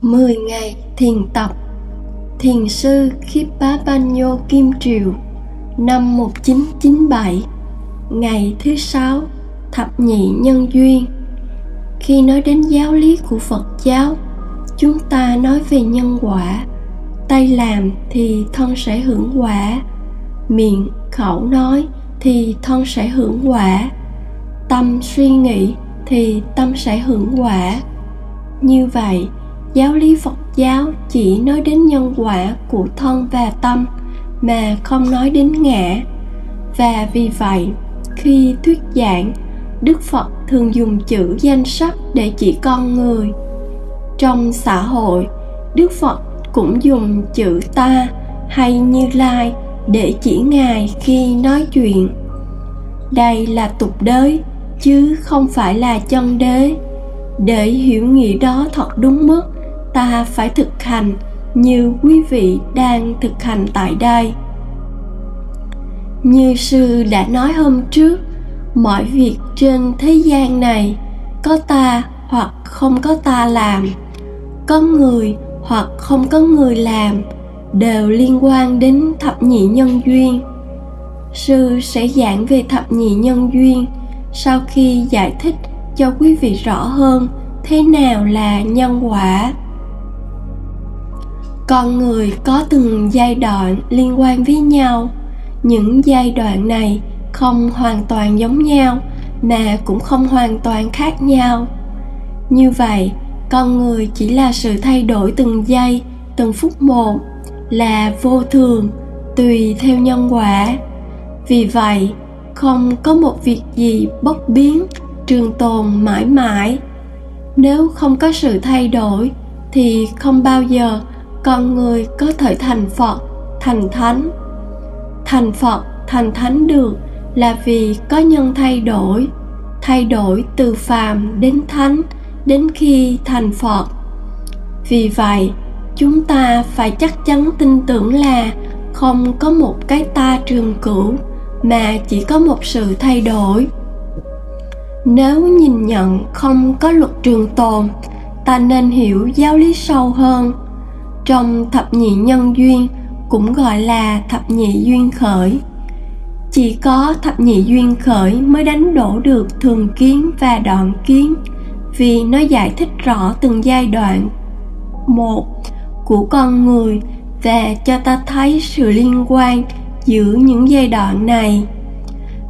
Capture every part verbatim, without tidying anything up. Mười ngày thiền tập. Thiền sư Khippapanno Kim Triệu, năm một nghìn chín trăm chín mươi bảy, ngày thứ sáu, thập nhị nhân duyên. Khi nói đến giáo lý của Phật giáo, chúng ta nói về nhân quả. Tay làm thì thân sẽ hưởng quả, miệng khẩu nói thì thân sẽ hưởng quả, tâm suy nghĩ thì tâm sẽ hưởng quả. Như vậy, giáo lý Phật giáo chỉ nói đến nhân quả của thân và tâm mà không nói đến ngã. Và vì vậy, khi thuyết giảng, Đức Phật thường dùng chữ danh sắc để chỉ con người. Trong xã hội, Đức Phật cũng dùng chữ ta hay Như Lai để chỉ Ngài khi nói chuyện. Đây là tục đới chứ không phải là chân đế. Để hiểu nghĩa đó thật đúng mức, ta phải thực hành như quý vị đang thực hành tại đây. Như sư đã nói hôm trước, mọi việc trên thế gian này có ta hoặc không có ta làm, có người hoặc không có người làm, đều liên quan đến thập nhị nhân duyên. Sư sẽ giảng về thập nhị nhân duyên sau khi giải thích cho quý vị rõ hơn thế nào là nhân quả. Con người có từng giai đoạn liên quan với nhau. Những giai đoạn này không hoàn toàn giống nhau mà cũng không hoàn toàn khác nhau. Như vậy, con người chỉ là sự thay đổi từng giây, từng phút một, là vô thường, tùy theo nhân quả. Vì vậy, không có một việc gì bất biến, trường tồn mãi mãi. Nếu không có sự thay đổi thì không bao giờ con người có thể thành Phật, thành Thánh. Thành Phật, thành Thánh được là vì có nhân thay đổi, thay đổi từ phàm đến thánh đến khi thành Phật. Vì vậy, chúng ta phải chắc chắn tin tưởng là không có một cái ta trường cửu mà chỉ có một sự thay đổi. Nếu nhìn nhận không có luật trường tồn, ta nên hiểu giáo lý sâu hơn. Trong thập nhị nhân duyên cũng gọi là thập nhị duyên khởi. Chỉ có thập nhị duyên khởi mới đánh đổ được thường kiến và đoạn kiến, vì nó giải thích rõ từng giai đoạn một của con người và cho ta thấy sự liên quan giữa những giai đoạn này.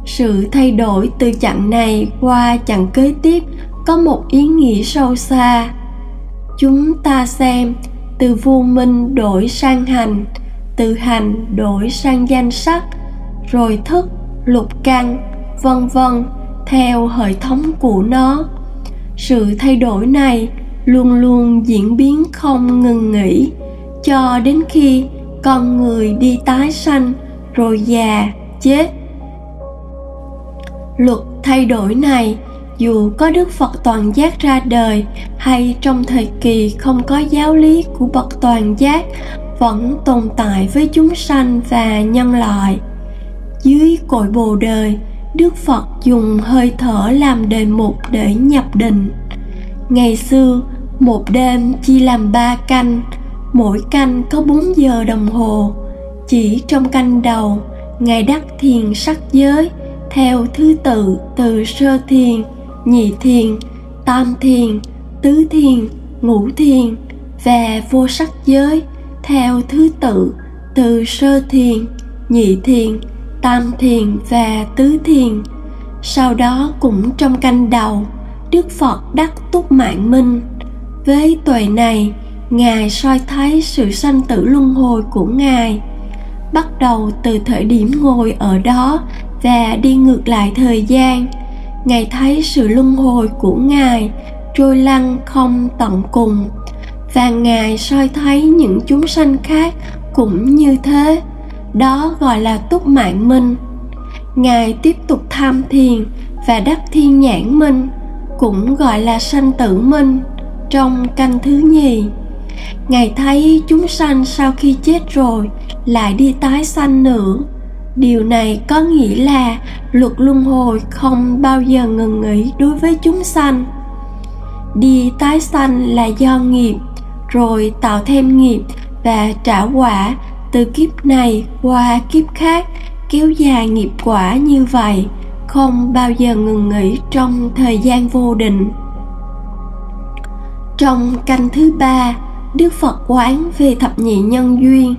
Sự thay đổi từ chặng này qua chặng kế tiếp có một ý nghĩa sâu xa. Chúng ta xem từ vô minh đổi sang hành, từ hành đổi sang danh sắc, rồi thức, lục căn, vân vân theo hệ thống của nó. Sự thay đổi này luôn luôn diễn biến không ngừng nghỉ cho đến khi con người đi tái sanh rồi già, chết. Luật thay đổi này, dù có Đức Phật Toàn Giác ra đời hay trong thời kỳ không có giáo lý của bậc Toàn Giác, vẫn tồn tại với chúng sanh và nhân loại. Dưới cội bồ đề, Đức Phật dùng hơi thở làm đề mục để nhập định. Ngày xưa, một đêm chia làm ba canh, mỗi canh có bốn giờ đồng hồ. Chỉ trong canh đầu, Ngài đắc thiền sắc giới theo thứ tự từ sơ thiền, nhị thiền, tam thiền, tứ thiền, ngũ thiền và vô sắc giới theo thứ tự từ sơ thiền, nhị thiền, tam thiền và tứ thiền. Sau đó cũng trong canh đầu, Đức Phật đắc túc mạng minh. Với tuệ này, Ngài soi thấy sự sanh tử luân hồi của Ngài, bắt đầu từ thời điểm ngồi ở đó và đi ngược lại thời gian. Ngài thấy sự luân hồi của Ngài trôi lăn không tận cùng, và Ngài soi thấy những chúng sanh khác cũng như thế. Đó gọi là túc mạng minh. Ngài tiếp tục tham thiền và đắc thiên nhãn minh, cũng gọi là sanh tử minh, trong canh thứ nhì. Ngài thấy chúng sanh sau khi chết rồi lại đi tái sanh nữa. Điều này có nghĩa là luật luân hồi không bao giờ ngừng nghỉ đối với chúng sanh. Đi tái sanh là do nghiệp, rồi tạo thêm nghiệp và trả quả từ kiếp này qua kiếp khác, kéo dài nghiệp quả như vậy, không bao giờ ngừng nghỉ trong thời gian vô định. Trong canh thứ ba, Đức Phật quán về thập nhị nhân duyên.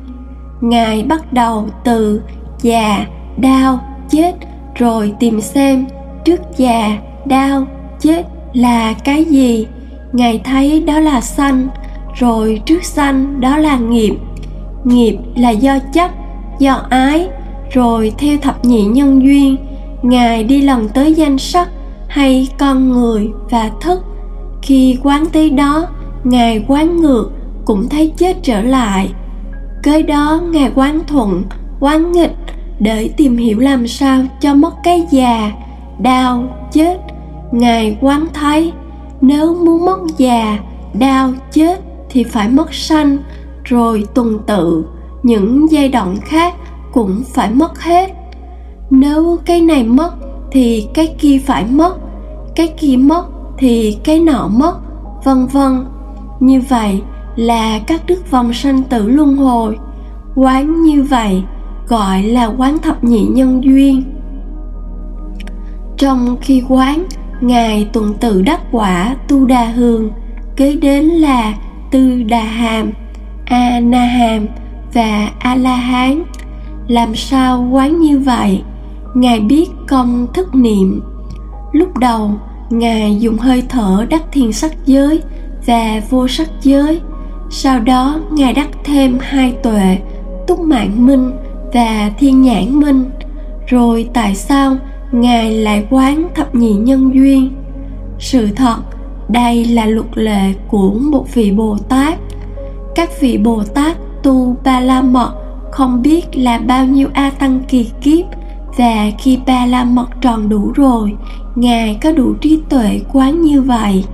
Ngài bắt đầu từ già, đau, chết, rồi tìm xem trước già, đau, chết là cái gì. Ngài thấy đó là sanh, rồi trước sanh đó là nghiệp. Nghiệp là do chấp, do ái, rồi theo thập nhị nhân duyên, Ngài đi lần tới danh sắc hay con người và thức. Khi quán tới đó, Ngài quán ngược cũng thấy chết trở lại. Kế đó Ngài quán thuận, quán nghịch để tìm hiểu làm sao cho mất cái già, đau, chết. Ngài quán thấy nếu muốn mất già, đau, chết thì phải mất sanh, rồi tuần tự những giai đoạn khác cũng phải mất hết. Nếu cái này mất thì cái kia phải mất, cái kia mất thì cái nọ mất, vân vân. Như vậy là cắt đứt vòng sanh tử luân hồi. Quán như vậy gọi là quán thập nhị nhân duyên. Trong khi quán, Ngài tuần tự đắc quả Tu Đà Hường, kế đến là Tư Đà Hàm, A Na Hàm và A La Hán. Làm sao quán như vậy? Ngài biết công thức niệm. Lúc đầu, Ngài dùng hơi thở đắc thiền sắc giới và vô sắc giới. Sau đó Ngài đắc thêm hai tuệ, Túc Mạng Minh và Thiên Nhãn Minh. Rồi tại sao Ngài lại quán thập nhị nhân duyên? Sự thật, đây là luật lệ của một vị Bồ Tát. Các vị Bồ Tát tu Ba La Mật không biết là bao nhiêu A Tăng kỳ kiếp, và khi Ba La Mật tròn đủ rồi, Ngài có đủ trí tuệ quán như vậy.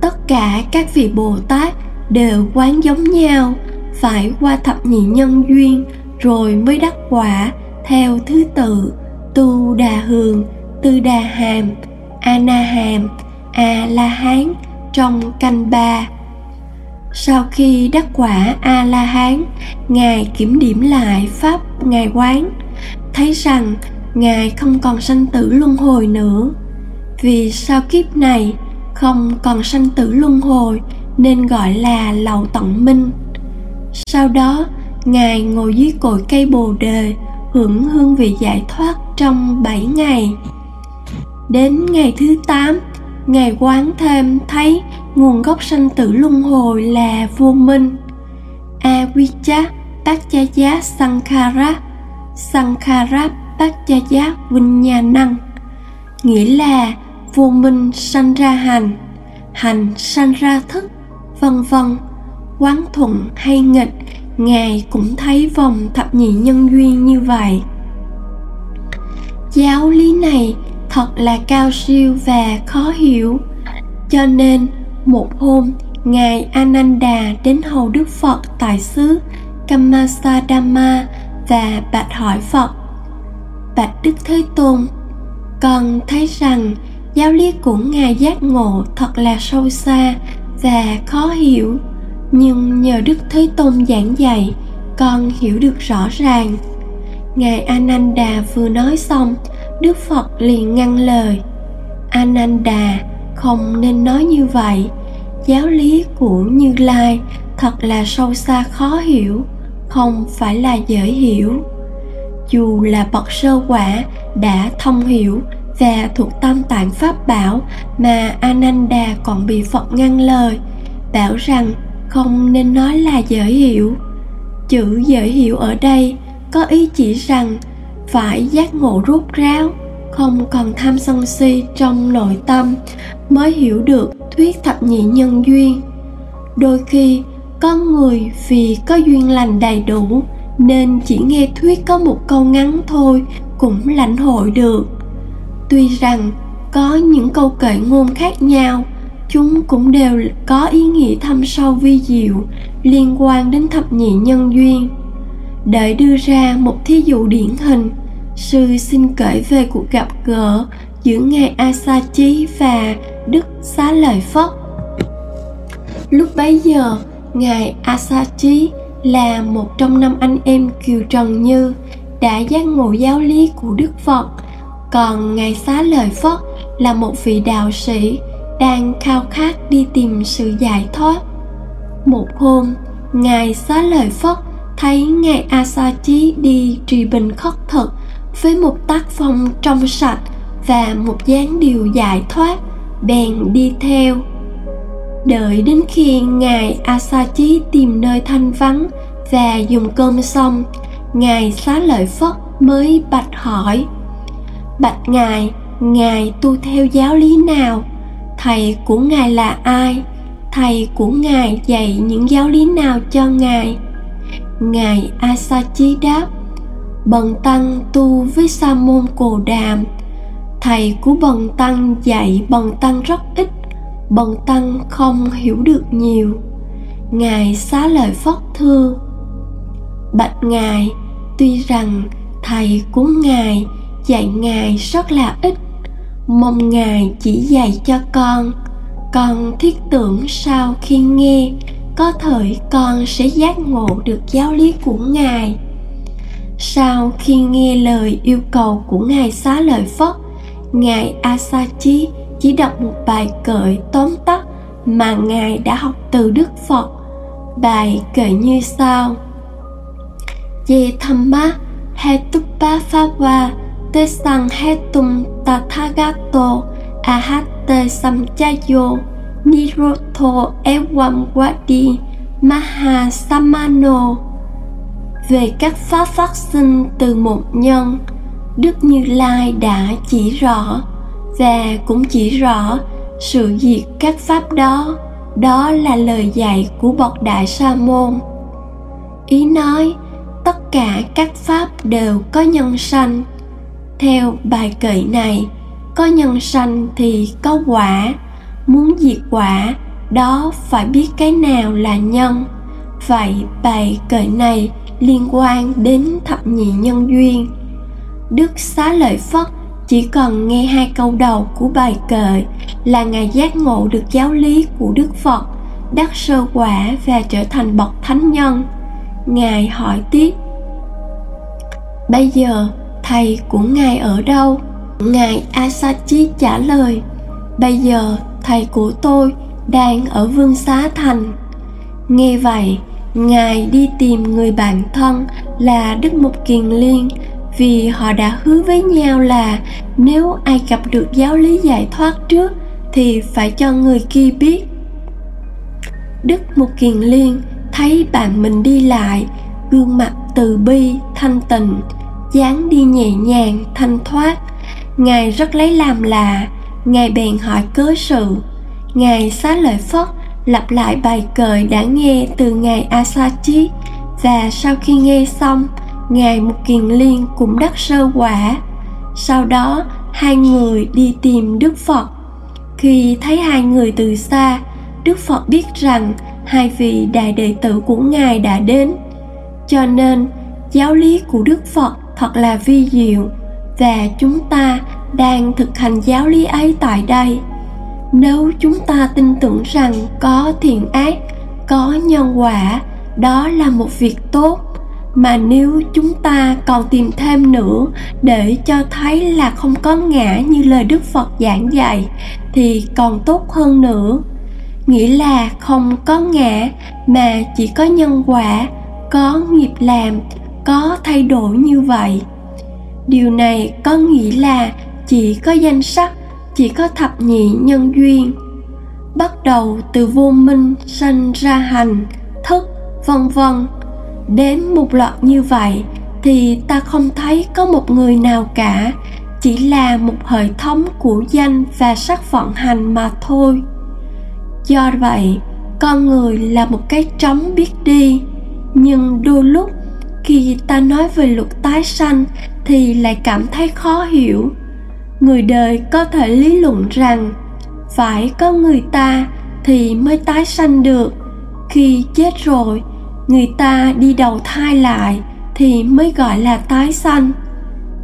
Tất cả các vị Bồ Tát đều quán giống nhau, phải qua thập nhị nhân duyên rồi mới đắc quả theo thứ tự Tu Đà Hường, Tư Đà Hàm, A Na Hàm, A La Hán trong canh ba. Sau khi đắc quả A La Hán, Ngài kiểm điểm lại pháp Ngài quán, thấy rằng Ngài không còn sanh tử luân hồi nữa. Vì sau kiếp này không còn sanh tử luân hồi nên gọi là Lậu Tận Minh. Sau đó Ngài ngồi dưới cội cây Bồ Đề, hưởng hương vị giải thoát trong bảy ngày. Đến ngày thứ tám, Ngài quán thêm thấy nguồn gốc sanh tử luân hồi là vô minh. Avijja Paccaya Sankhara, Sankhara Paccaya Vinyanang, nghĩa là vô minh sanh ra hành, hành sanh ra thức, vân vân. Quán thuận hay nghịch, Ngài cũng thấy vòng thập nhị nhân duyên như vậy. Giáo lý này thật là cao siêu và khó hiểu. Cho nên một hôm, Ngài Ananda đến hầu Đức Phật tại xứ Kamasadhamma và bạch hỏi Phật: Bạch Đức Thế Tôn, con thấy rằng giáo lý của Ngài giác ngộ thật là sâu xa và khó hiểu, nhưng nhờ Đức Thế Tôn giảng dạy, con hiểu được rõ ràng. Ngài Ananda vừa nói xong, Đức Phật liền ngăn lời: Ananda, không nên nói như vậy. Giáo lý của Như Lai thật là sâu xa khó hiểu, không phải là dễ hiểu. Dù là bậc sơ quả đã thông hiểu và thuộc Tam Tạng Pháp Bảo mà Ananda còn bị Phật ngăn lời, bảo rằng không nên nói là dễ hiểu. Chữ dễ hiểu ở đây có ý chỉ rằng phải giác ngộ rốt ráo, không còn tham sân si trong nội tâm, mới hiểu được thuyết thập nhị nhân duyên. Đôi khi có người vì có duyên lành đầy đủ nên chỉ nghe thuyết có một câu ngắn thôi cũng lãnh hội được. Tuy rằng có những câu kệ ngôn khác nhau, chúng cũng đều có ý nghĩa thâm sâu vi diệu liên quan đến thập nhị nhân duyên. Để đưa ra một thí dụ điển hình, sư xin kể về cuộc gặp gỡ giữa ngài Assaji và đức Xá Lợi Phất. Lúc bấy giờ, ngài Assaji là một trong năm anh em Kiều Trần Như đã giác ngộ giáo lý của Đức Phật, còn ngài Xá Lợi Phất là một vị đạo sĩ đang khao khát đi tìm sự giải thoát. Một hôm, ngài Xá Lợi Phất thấy ngài Assaji đi trì bình khất thực với một tác phong trong sạch và một dáng điệu giải thoát, bèn đi theo. Đợi đến khi ngài Assaji tìm nơi thanh vắng và dùng cơm xong, ngài Xá Lợi Phất mới bạch hỏi: "Bạch ngài, ngài tu theo giáo lý nào? Thầy của ngài là ai? Thầy của ngài dạy những giáo lý nào cho ngài?" Ngài Assaji đáp: "Bần tăng tu với sa môn Cồ Đàm. Thầy của bần tăng dạy bần tăng rất ít, bần tăng không hiểu được nhiều." Ngài Xá Lợi Phất thưa: "Bạch ngài, tuy rằng thầy của ngài dạy ngài rất là ít, mong ngài chỉ dạy cho con. Con thiết tưởng sau khi nghe, có thể con sẽ giác ngộ được giáo lý của ngài." Sau khi nghe lời yêu cầu của ngài Xá Lợi Phất, ngài Assaji chỉ đọc một bài kệ tóm tắt mà ngài đã học từ Đức Phật. Bài kệ như sau: "Ye thamma hetupa phava te sang hetum tathagato ahatte samchayo nirotho evam wadi mahasamano." Về các pháp phát sinh từ một nhân, Đức Như Lai đã chỉ rõ và cũng chỉ rõ sự diệt các pháp đó. Đó là lời dạy của bậc Đại Sa Môn. Ý nói tất cả các pháp đều có nhân sanh. Theo bài kệ này, có nhân sanh thì có quả. Muốn diệt quả, đó phải biết cái nào là nhân. Vậy bài kệ này liên quan đến thập nhị nhân duyên. Đức Xá Lợi Phất chỉ cần nghe hai câu đầu của bài kệ là ngài giác ngộ được giáo lý của Đức Phật, đắc sơ quả và trở thành bậc thánh nhân. Ngài hỏi tiếp: "Bây giờ thầy của ngài ở đâu?" Ngài Assaji trả lời: "Bây giờ thầy của tôi đang ở Vương Xá Thành." Nghe vậy, ngài đi tìm người bạn thân là Đức Mục Kiền Liên, vì họ đã hứa với nhau là nếu ai gặp được giáo lý giải thoát trước thì phải cho người kia biết. Đức Mục Kiền Liên thấy bạn mình đi lại, gương mặt từ bi, thanh tịnh, dáng đi nhẹ nhàng, thanh thoát, ngài rất lấy làm lạ. Ngài bèn hỏi cớ sự. Ngài Xá Lợi Phất lặp lại bài kệ đã nghe từ ngài Assaji, và sau khi nghe xong, ngài Mục Kiền Liên cũng đắc sơ quả. Sau đó, hai người đi tìm Đức Phật. Khi thấy hai người từ xa, Đức Phật biết rằng hai vị đại đệ tử của ngài đã đến. Cho nên, giáo lý của Đức Phật thật là vi diệu, và chúng ta đang thực hành giáo lý ấy tại đây. Nếu chúng ta tin tưởng rằng có thiện ác, có nhân quả, đó là một việc tốt. Mà nếu chúng ta còn tìm thêm nữa để cho thấy là không có ngã như lời Đức Phật giảng dạy thì còn tốt hơn nữa. Nghĩa là không có ngã mà chỉ có nhân quả, có nghiệp làm, có thay đổi như vậy. Điều này có nghĩa là chỉ có danh sắc, chỉ có thập nhị nhân duyên. Bắt đầu từ vô minh sanh ra hành, thức, vân vân. Đến một loạt như vậy thì ta không thấy có một người nào cả, chỉ là một hệ thống của danh và sắc vận hành mà thôi. Do vậy, con người là một cái trống biết đi. Nhưng đôi lúc khi ta nói về luật tái sanh thì lại cảm thấy khó hiểu. Người đời có thể lý luận rằng phải có người ta thì mới tái sanh được. Khi chết rồi, người ta đi đầu thai lại thì mới gọi là tái sanh.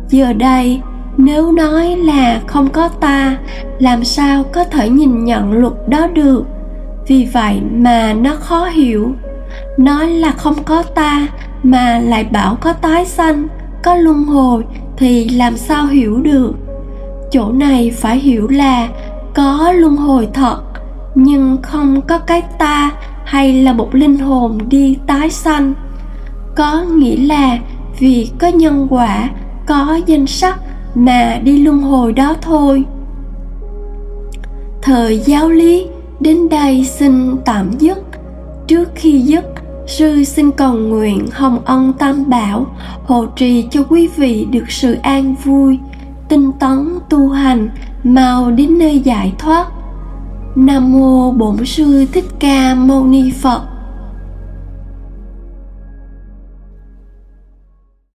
Giờ đây, nếu nói là không có ta, làm sao có thể nhìn nhận luật đó được? Vì vậy mà nó khó hiểu. Nói là không có ta mà lại bảo có tái sanh, có luân hồi thì làm sao hiểu được? Chỗ này phải hiểu là có luân hồi thật, nhưng không có cái ta hay là một linh hồn đi tái sanh. Có nghĩa là vì có nhân quả, có danh sắc mà đi luân hồi đó thôi. Thời giáo lý đến đây xin tạm dứt. Trước khi dứt, sư xin cầu nguyện Hồng Ân Tam Bảo hộ trì cho quý vị được sự an vui, tinh tấn tu hành, mau đến nơi giải thoát. Nam mô Bổn Sư Thích Ca Mâu Ni Phật.